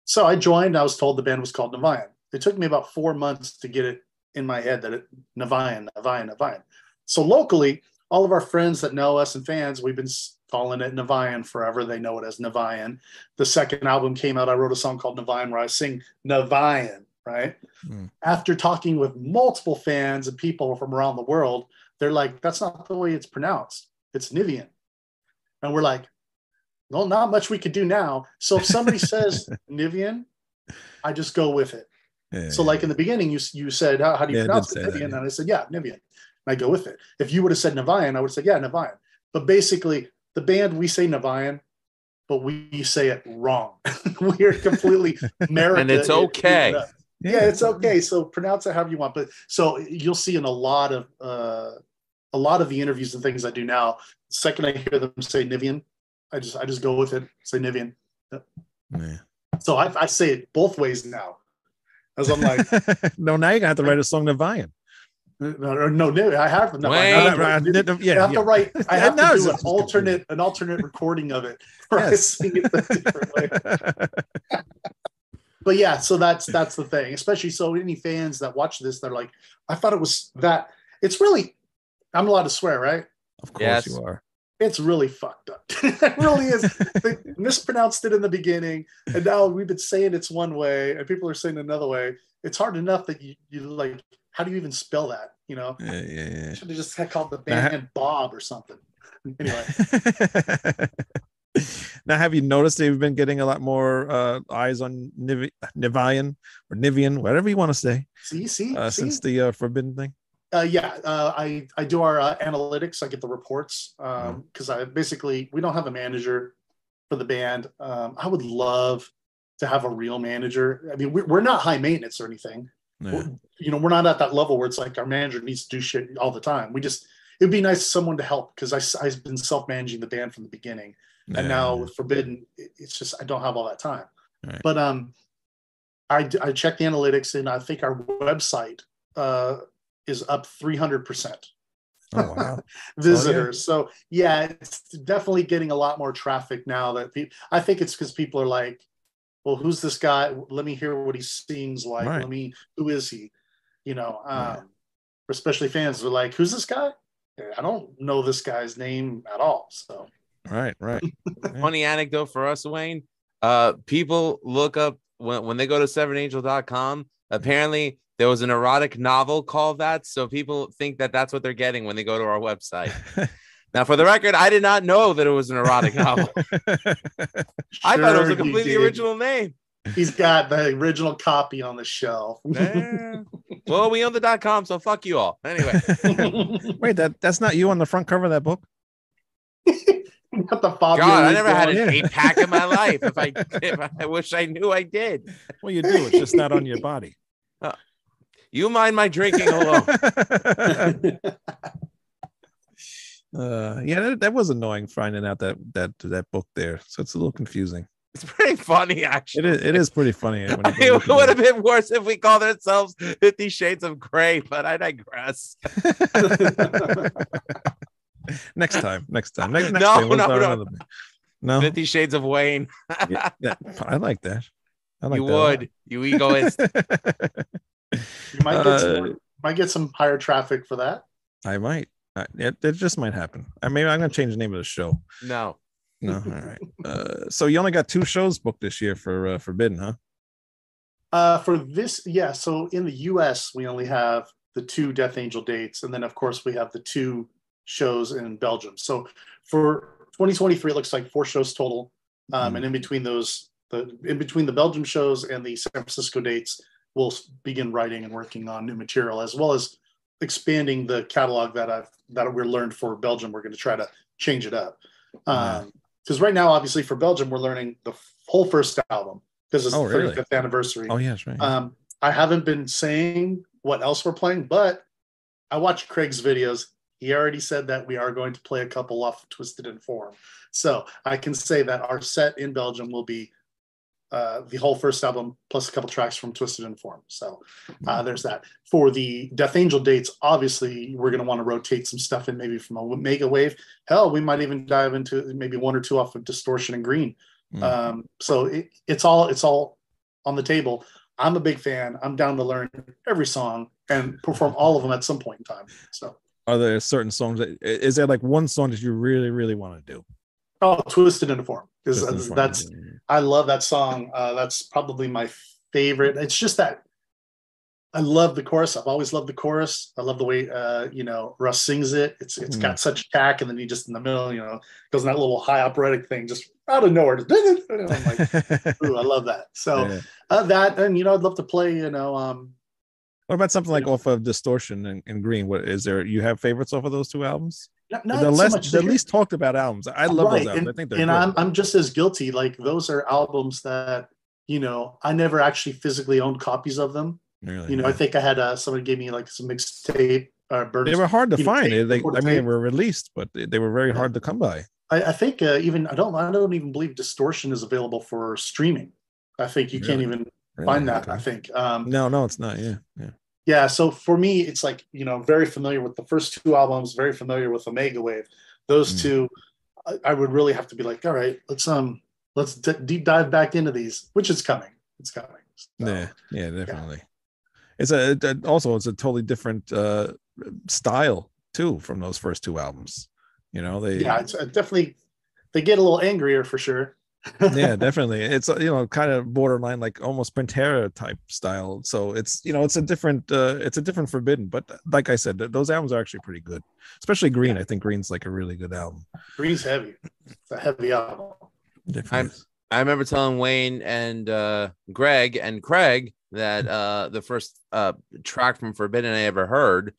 So I joined. I was told the band was called Niviane. It took me about 4 months to get it in my head that it Niviane. So locally, all of our friends that know us and fans, we've been calling it Niviane forever. They know it as Niviane. The second album came out, I wrote a song called Niviane where I sing Niviane, right? Mm. After talking with multiple fans and people from around the world, they're like, that's not the way it's pronounced. It's Niviane. And we're like, well, not much we could do now. So if somebody says Niviane, I just go with it. Yeah, so like in the beginning, you said, how do you pronounce it, Niviane? That, yeah. And I said, yeah, Niviane. And I go with it. If you would have said Niviane, I would say, yeah, Niviane. But basically, the band, we say Niviane, but we say it wrong. We are completely American. And it's okay. Yeah, it's okay. So pronounce it however you want. But so you'll see in a lot of the interviews and things I do now, the second I hear them say Niviane, I just go with it, say Niviane. Yep. Yeah. So I say it both ways now. As I'm like, no, now you're gonna have to write a song Niviane. No, I have Niviane. I have to do an alternate recording of it. Yes. I sing it a different way. But yeah, so that's the thing. Especially so, any fans that watch this, they're like, I thought it was that. It's really, I'm allowed to swear, right? Of course you are. It's really fucked up. It really is. They mispronounced it in the beginning, and now we've been saying it's one way, and people are saying another way. It's hard enough that you like, how do you even spell that? You know, yeah. Should have just called the band Bob or something. Anyway. Now, have you noticed they've been getting a lot more eyes on Niviane or Niviane, whatever you want to say? See? Since the Forbidden thing. I do our analytics. I get the reports because we don't have a manager for the band. I would love to have a real manager. I mean, we're not high maintenance or anything. Yeah. We're not at that level where it's like our manager needs to do shit all the time. It'd be nice for someone to help because I've been self-managing the band from the beginning. Yeah. And now with Forbidden, it's just I don't have all that time. All right. But I check the analytics, and I think our website is up 300%. Oh, wow. Visitors. Oh, yeah. So yeah, it's definitely getting a lot more traffic now that people, I think it's because people are like, well, who's this guy? Let me hear what he sings like. Right. Who is he? Right. Especially fans are like, who's this guy? I don't know this guy's name at all. So. Right. Funny anecdote for us, Wayne. People look up when they go to sevenangel.com, apparently there was an erotic novel called that, so people think that that's what they're getting when they go to our website. Now, for the record, I did not know that it was an erotic novel. I thought it was a completely original name. He's got the original copy on the shelf. Well, we own the .com, so fuck you all. Anyway. Wait, that's not you on the front cover of that book? God, I never had an 8-pack in my life. If I wish I knew I did. Well, you do. It's just not on your body. You mind my drinking alone. That was annoying finding out that book there. So it's a little confusing. It's pretty funny, actually. It is pretty funny. It would have been worse if we called ourselves 50 Shades of Grey, but I digress. Next time. No. 50 Shades of Wayne. Yeah, I like that. You egoist. You might get some higher traffic for that. I might. It just might happen. I'm going to change the name of the show. No. All right. So you only got 2 shows booked this year for Forbidden, huh? For this, yeah. So in the U.S., we only have the 2 Death Angel dates, and then of course we have the 2 shows in Belgium. So for 2023, it looks like 4 shows total, and in between the Belgium shows and the San Francisco dates, we'll begin writing and working on new material, as well as expanding the catalog that we're learned for Belgium. We're going to try to change it up. Because right now, obviously for Belgium, we're learning the whole first album because it's the 35th anniversary. Oh yes, right. I haven't been saying what else we're playing, but I watched Craig's videos. He already said that we are going to play a couple off Twisted In Form. So I can say that our set in Belgium will be the whole first album, plus a couple tracks from Twisted In Form. So there's that. For the Death Angel dates, obviously, we're going to want to rotate some stuff in, maybe from Omega Wave. Hell, we might even dive into maybe one or two off of Distortion and Green. So it's all on the table. I'm a big fan. I'm down to learn every song and perform all of them at some point in time. So are there certain songs that, is there like one song that you really, really want to do? Oh, Twisted In Form. That's, I love that song. That's probably my favorite. It's just that I love the chorus. I've always loved the chorus. I love the way, Russ sings it. It's got such tack. And then he just in the middle, goes in that little high operatic thing, just out of nowhere. I'm like, ooh, I love that. So that, and, I'd love to play, What about something like off of Distortion and Green? What is there? You have favorites off of those two albums? They're least talked about albums. I love those albums. I think they're good. I'm just as guilty. Like those are albums that, I never actually physically owned copies of them. Really? I think I had somebody gave me like some mixtape. They were hard to find. They were released, but they were very hard to come by. I think I don't even believe Distortion is available for streaming. I think you can't even find that. Okay. I think no, it's not. Yeah. So for me, it's like very familiar with the first two albums, very familiar with Omega Wave. Those two, I would really have to be like, all right, let's deep dive back into these, which is coming. It's coming. So, yeah, definitely. Yeah. It's a totally different style too from those first two albums. It's definitely, they get a little angrier for sure. Yeah, definitely. It's kind of borderline like almost Pantera type style. So it's it's a different Forbidden. But like I said, those albums are actually pretty good, especially Green. I think Green's like a really good album. Green's heavy. It's a heavy album. I remember telling Wayne and Greg and Craig that the first track from Forbidden I ever heard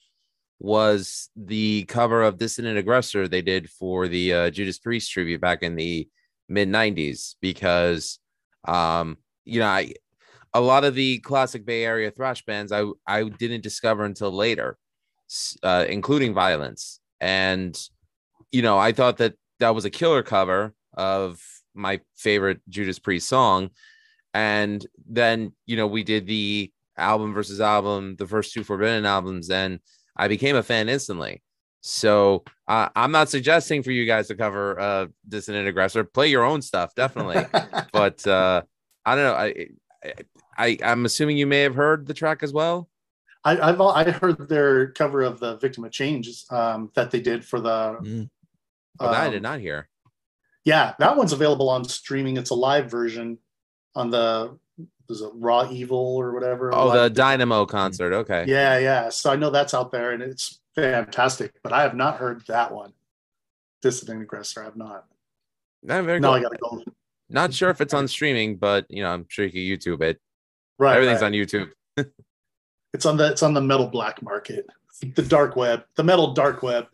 was the cover of Dissident Aggressor they did for the Judas Priest tribute back in the mid-90s, because a lot of the classic Bay Area thrash bands I didn't discover until later, including Violence. And I thought that was a killer cover of my favorite Judas Priest song. And then we did the album versus album, the first two Forbidden albums, and I became a fan instantly. So I'm not suggesting for you guys to cover Dissident Aggressor. Play your own stuff, definitely. But I don't know. I'm assuming you may have heard the track as well. I heard their cover of the Victim of Change that they did for the. That I did not hear. Yeah, that one's available on streaming. It's a live version on the. Was it Raw Evil or whatever? Oh, the Dynamo concert. Okay. Yeah. So I know that's out there and it's fantastic, but I have not heard that one. Dissident Aggressor, I have not. No, I gotta go. Not sure if it's on streaming, but I'm sure you can YouTube it. Right. Everything's on YouTube. It's on the metal black market, the dark web, the metal dark web.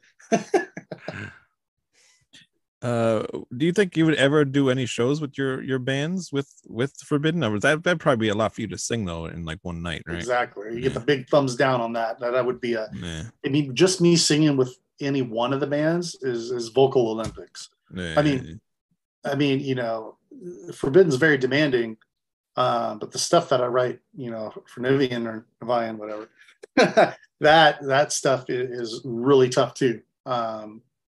Do you think you would ever do any shows with your bands with Forbidden? Or that'd probably be a lot for you to sing though in like one night, right? Exactly. You get the big thumbs down on that. That would be just me singing with any one of the bands is vocal Olympics. Yeah. I mean, Forbidden's very demanding, but the stuff that I write, for Niviane or Niviane, whatever, that stuff is really tough too.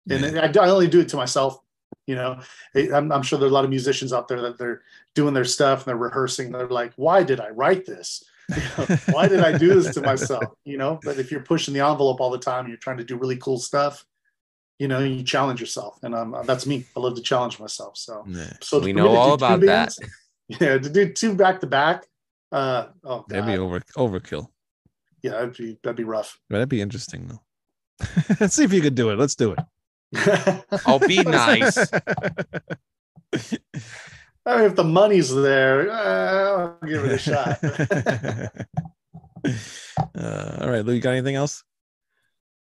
And I only do it to myself, I'm sure there are a lot of musicians out there that they're doing their stuff and they're rehearsing. And they're like, why did I write this? Why did I do this to myself? But if you're pushing the envelope all the time, and you're trying to do really cool stuff, you challenge yourself. And that's me. I love to challenge myself. So we know all about that. Yeah. To do two back to back. That'd be overkill. Yeah. That'd be rough. But that'd be interesting though. Let's see if you could do it. Let's do it. I'll be nice. I mean, if the money's there, I'll give it a shot. All right, Lou, you got anything else?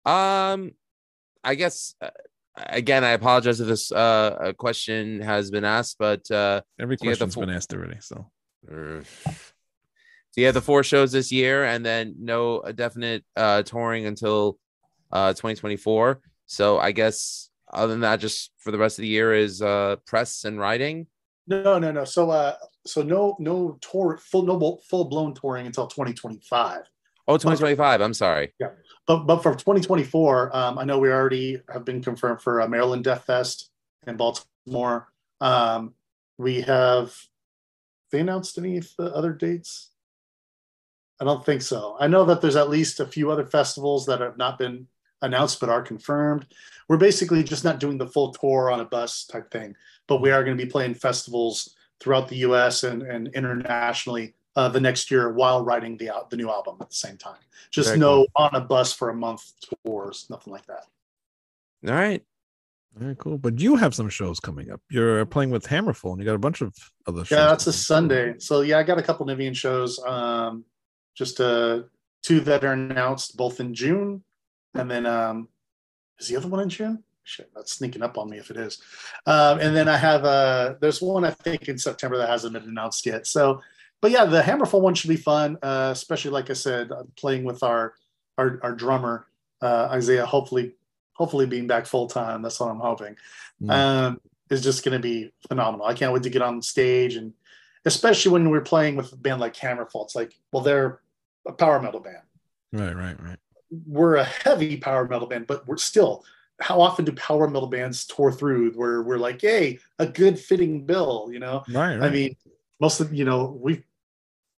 I guess again, I apologize if this question has been asked, but every question's been asked already. So, you have the four shows this year, and then no definite touring until 2024. So I guess other than that, just for the rest of the year is press and writing. No. So So no tour, full blown touring until 2025. Oh, 2025. I'm sorry. Yeah, but for 2024, I know we already have been confirmed for Maryland Death Fest in Baltimore. We have. They announced any of the other dates? I don't think so. I know that there's at least a few other festivals that have not been announced but are confirmed. We're basically just not doing the full tour on a bus type thing, but we are going to be playing festivals throughout the U.S. and internationally the next year while writing the new album at the same time. Just Very cool. On a bus for a month tours, nothing like that. All right. All right, cool. But you have some shows coming up. You're playing with Hammerfall, and you got a bunch of other shows. Yeah, that's a Sunday. So, yeah, I got a couple Niviane shows, just two that are announced, both in June. And then is the other one in June? Shit, that's sneaking up on me if it is. And then I have there's one, I think, in September that hasn't been announced yet. So, but, yeah, the Hammerfall one should be fun, especially, like I said, playing with our drummer, Isaiah, hopefully being back full-time, that's what I'm hoping, is just going to be phenomenal. I can't wait to get on stage, and especially when we're playing with a band like Hammerfall, it's like, well, they're a power metal band. Right. We're a heavy power metal band, but we're still, how often do power metal bands tour through where we're like, hey, a good fitting bill, you know? Right. I mean, most of, you know, we've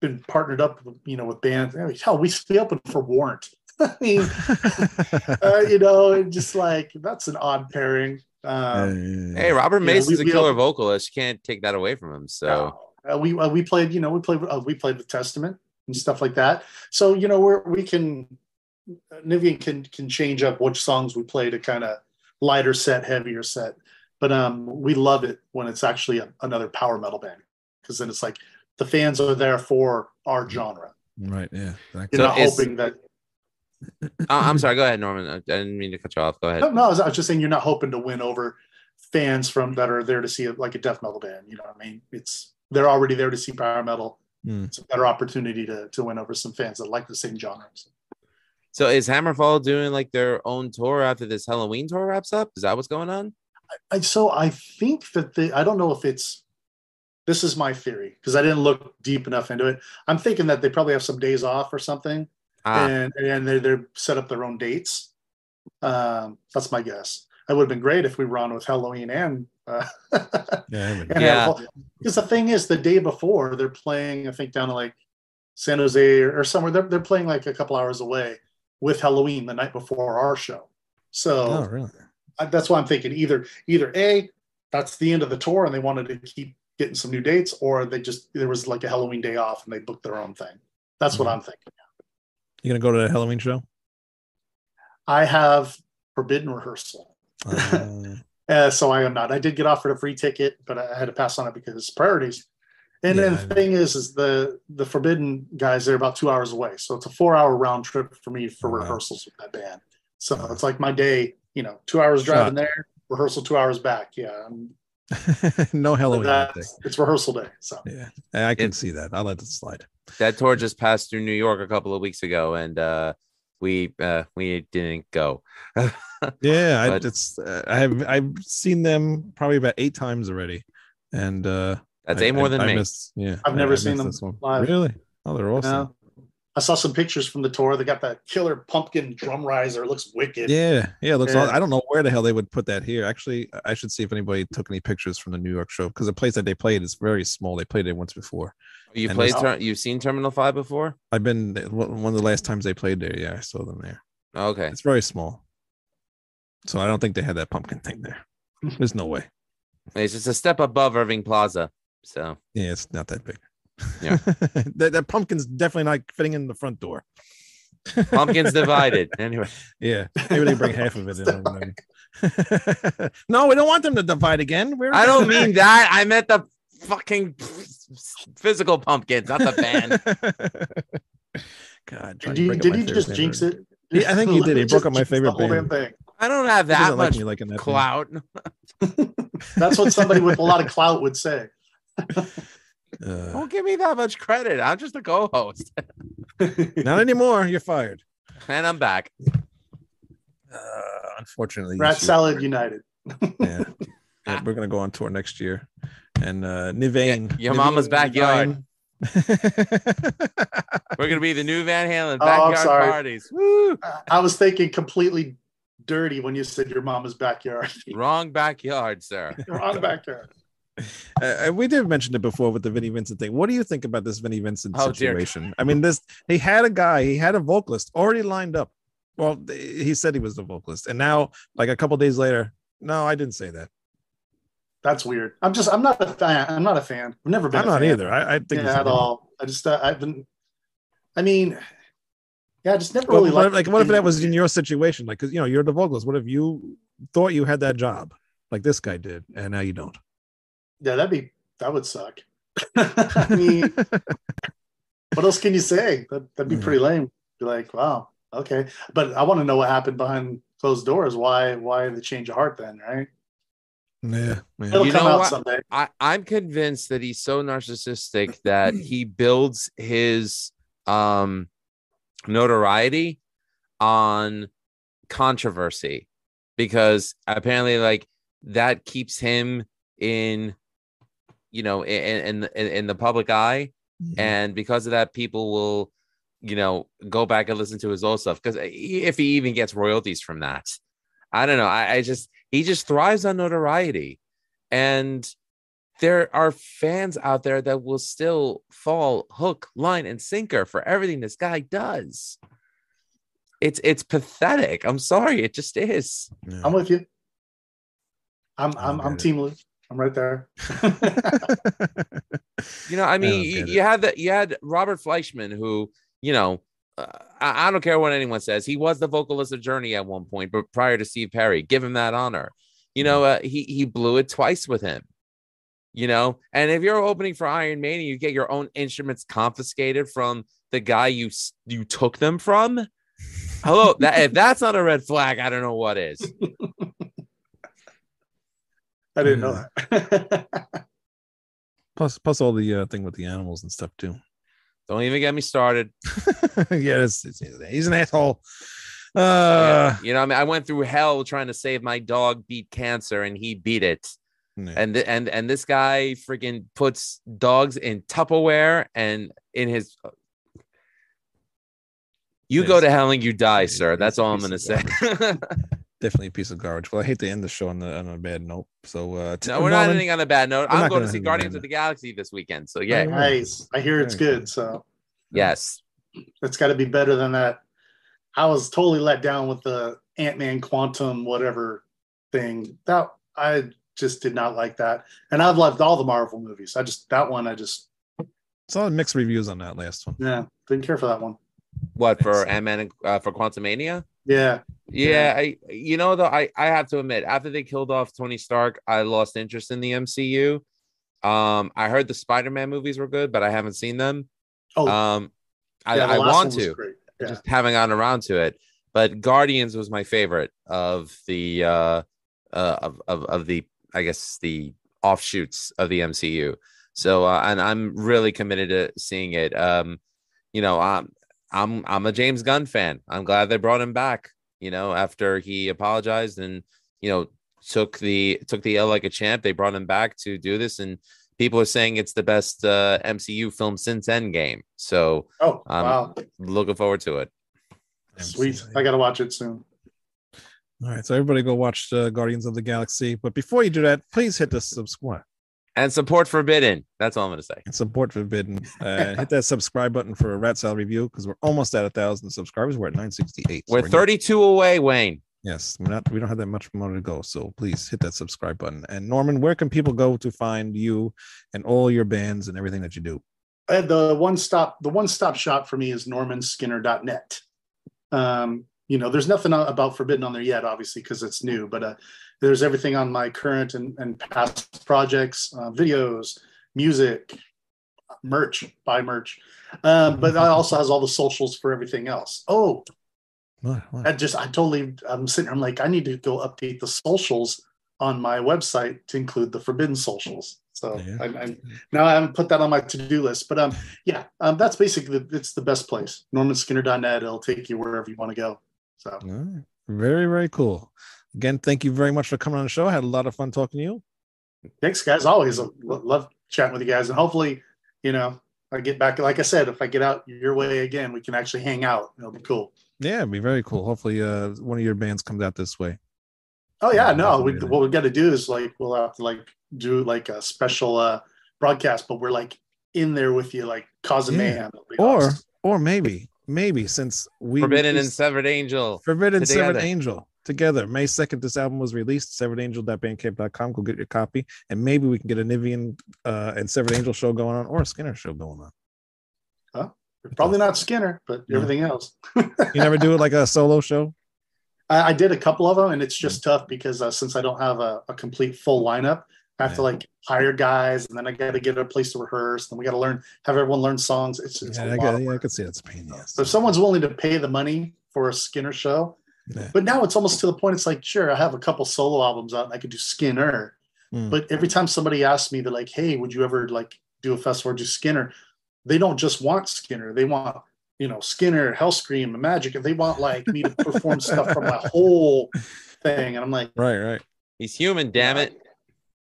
been partnered up, you know, with bands. Hell, we stay open for Warrant. I mean, you know, just like, that's an odd pairing. Hey, Robert Mason's a killer vocalist. You can't take that away from him. So we played with Testament and stuff like that. So, you know, Niviane can change up which songs we play to kind of lighter set, heavier set. But we love it when it's actually another power metal band, because then it's like the fans are there for our genre. Right. Yeah. Exactly. You're not hoping that. I'm sorry. Go ahead, Norman. I didn't mean to cut you off. Go ahead. No, I was just saying you're not hoping to win over fans that are there to see it, like a death metal band. You know what I mean? They're already there to see power metal. It's a better opportunity to win over some fans that like the same genres. So is Hammerfall doing like their own tour after this Helloween tour wraps up? Is that what's going on? So I think that I don't know if it's. This is my theory because I didn't look deep enough into it. I'm thinking that they probably have some days off or something. And they set up their own dates. That's my guess. It would have been great if we were on with Helloween and because the thing is, the day before they're playing, I think down in like San Jose or somewhere. They're playing like a couple hours away with Helloween the night before our show. So really? That's why I'm thinking either A, that's the end of the tour and they wanted to keep getting some new dates, or there was like a Helloween day off and they booked their own thing. That's what I'm thinking. You gonna go to the Helloween show? I have Forbidden rehearsal, so I am not. I did get offered a free ticket, but I had to pass on it because it's priorities. And then the thing is the Forbidden guys, they're about 2 hours away, so it's a 4-hour round trip for me for rehearsals with that band. So it's like my day, you know, 2 hours driving there, rehearsal 2 hours back. Yeah, no Helloween. It's rehearsal day, so yeah, I can see that. I'll let it slide. That tour just passed through New York a couple of weeks ago, and we didn't go. Yeah, I've seen them probably about 8 times already, and that's more than me. I've never seen them live. Really? Oh, they're awesome. Yeah. I saw some pictures from the tour. They got that killer pumpkin drum riser. It looks wicked. Yeah, it looks. Yeah. Awesome. I don't know where the hell they would put that here. Actually, I should see if anybody took any pictures from the New York show, because the place that they played is very small. They played it once before. You've seen Terminal 5 before? I've been one of the last times they played there. Yeah, I saw them there. Okay, it's very small, so I don't think they had that pumpkin thing there. There's no way. It's just a step above Irving Plaza, so yeah, it's not that big. Yeah, that pumpkin's definitely not fitting in the front door. Pumpkin's divided anyway. Yeah, maybe they bring half of it in. No, we don't want them to divide again. I don't mean that. I meant the fucking physical pumpkins, not the band. God, did you just jinx it? Yeah, I think you did. He broke up my favorite band. I don't have that much clout. That's what somebody with a lot of clout would say. Don't give me that much credit. I'm just a co-host. Not anymore. You're fired. And I'm back. Unfortunately, Rat Salad United. Yeah. We're gonna go on tour next year. and Niviane. Yeah, your mama's backyard. We're gonna be the new Van Halen backyard parties. Woo! I was thinking completely dirty when you said your mama's backyard. Wrong backyard, sir. Wrong backyard. We did mention it before with the Vinnie Vincent thing. What do you think about this Vinnie Vincent situation? Dear. I mean, he had a guy, he had a vocalist already lined up. Well, he said he was the vocalist, and now, like a couple days later, no, I didn't say that. That's weird. I'm not a fan. I've never been. I'm not either. I think it's at all. I just never really liked. Like, what if that was in your situation? Like, because you're the vocalist. What if you thought you had that job, like this guy did, and now you don't? Yeah, that would suck. I mean, what else can you say? That'd be pretty lame. Be like, wow, okay. But I want to know what happened behind closed doors. Why the change of heart then, right? Yeah, man. It'll come out someday. I'm convinced that he's so narcissistic that he builds his notoriety on controversy, because apparently, like, that keeps him in, in the public eye, and because of that, people will, go back and listen to his old stuff, because if he even gets royalties from that, I don't know. He just thrives on notoriety, and there are fans out there that will still fall hook, line, and sinker for everything this guy does. It's pathetic. I'm sorry, it just is. Yeah. I'm with you. I'm Team Lou. I'm right there. You had Robert Fleischman, who I don't care what anyone says. He was the vocalist of Journey at one point, but prior to Steve Perry, give him that honor. He blew it twice with him. And if you're opening for Iron Maiden, you get your own instruments confiscated from the guy you took them from. Hello, if that's not a red flag, I don't know what is. I didn't know that. plus all the thing with the animals and stuff too. Don't even get me started. Yeah, he's an asshole. I went through hell trying to save my dog beat cancer, and he beat it. Yeah. And this guy freaking puts dogs in Tupperware and in his. Go to hell and you die, sir. That's all I'm going to say. Definitely a piece of garbage. Well, I hate to end the show on a bad note. So no, we're not ending on a bad note. I'm going to see Guardians of the Galaxy this weekend. So yeah, nice. I hear it's good. So yes, it's got to be better than that. I was totally let down with the Ant-Man Quantum whatever thing. That I just did not like that. And I've loved all the Marvel movies. I saw mixed reviews on that last one. Yeah, didn't care for that one. What, for Ant-Man and for Quantumania? Yeah. Yeah, I have to admit, after they killed off Tony Stark, I lost interest in the MCU. I heard the Spider-Man movies were good, but I haven't seen them. I want to. Yeah. Just haven't gotten around to it. But Guardians was my favorite of the the offshoots of the MCU. So and I'm really committed to seeing it. I'm a James Gunn fan. I'm glad they brought him back. After he apologized and, took the L like a champ, they brought him back to do this. And people are saying it's the best MCU film since Endgame. So wow. Looking forward to it. Sweet. I got to watch it soon. All right. So everybody go watch Guardians of the Galaxy. But before you do that, please hit the subscribe. And support Forbidden. That's all I'm going to say. And support Forbidden. Hit that subscribe button for a Rat Salad Review, because we're almost at 1,000 subscribers. We're at 968. We're 32 away, Wayne. Yes, we don't have that much more to go. So please hit that subscribe button. And Norman, where can people go to find you and all your bands and everything that you do? The one-stop shop for me is normanskinner.net. There's nothing about Forbidden on there yet, obviously, because it's new, but there's everything on my current and past projects, videos, music, merch, buy merch. But that also has all the socials for everything else. Oh, what? I'm sitting here, I'm like, I need to go update the socials on my website to include the Forbidden socials. So yeah. Now I haven't put that on my to-do list, but that's basically, it's the best place. normanskinner.net. It'll take you wherever you want to go. So right. Very, very cool. Again, thank you very much for coming on the show. I had a lot of fun talking to you. Thanks, guys. Always love chatting with you guys. And hopefully, you know, I get back. Like I said, if I get out your way again, we can actually hang out. It'll be cool. Yeah, it'd be very cool. Hopefully one of your bands comes out this way. Oh, yeah. No, what we've got to do is like, we'll have to like do like a special broadcast, but we're like in there with you, like causing mayhem. Or maybe since we Forbidden and Severed Angel. Forbidden together. Severed Angel together. May 2nd, this album was released. SeveredAngel.bandcamp.com. Go get your copy. And maybe we can get a Niviane and Severed Angel show going on, or a Skinner show going on. Huh? Probably not Skinner, but everything else. You never do it like a solo show? I did a couple of them, and it's just tough because since I don't have a complete full lineup, I have to like hire guys, and then I got to get a place to rehearse, and we got to have everyone learn songs. It's a lot. I could see that's a pain in the ass. So if someone's willing to pay the money for a Skinner show, but now it's almost to the point. It's like, sure, I have a couple solo albums out, and I could do Skinner, but every time somebody asks me, they're like, "Hey, would you ever like do a festival or do Skinner?" They don't just want Skinner; they want, you know, Skinner, Hellscream, and Magic, and they want like me to perform stuff from my whole thing. And I'm like, right, he's human, damn it.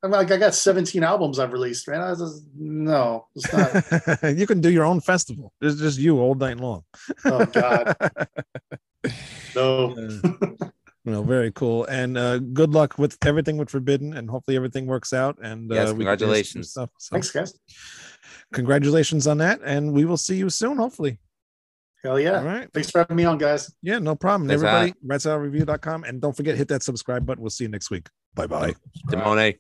I'm like, I got 17 albums I've released, man. No, it's not. You can do your own festival. It's just you all night long. Oh God. No. Well, very cool. And good luck with everything with Forbidden, and hopefully everything works out. And yes, congratulations. Thanks, guys. Congratulations on that. And we will see you soon, hopefully. Hell yeah. All right. Thanks for having me on, guys. Yeah, no problem. Thanks, everybody, RatSaladReview.com. And don't forget, hit that subscribe button. We'll see you next week. Bye-bye. Demone.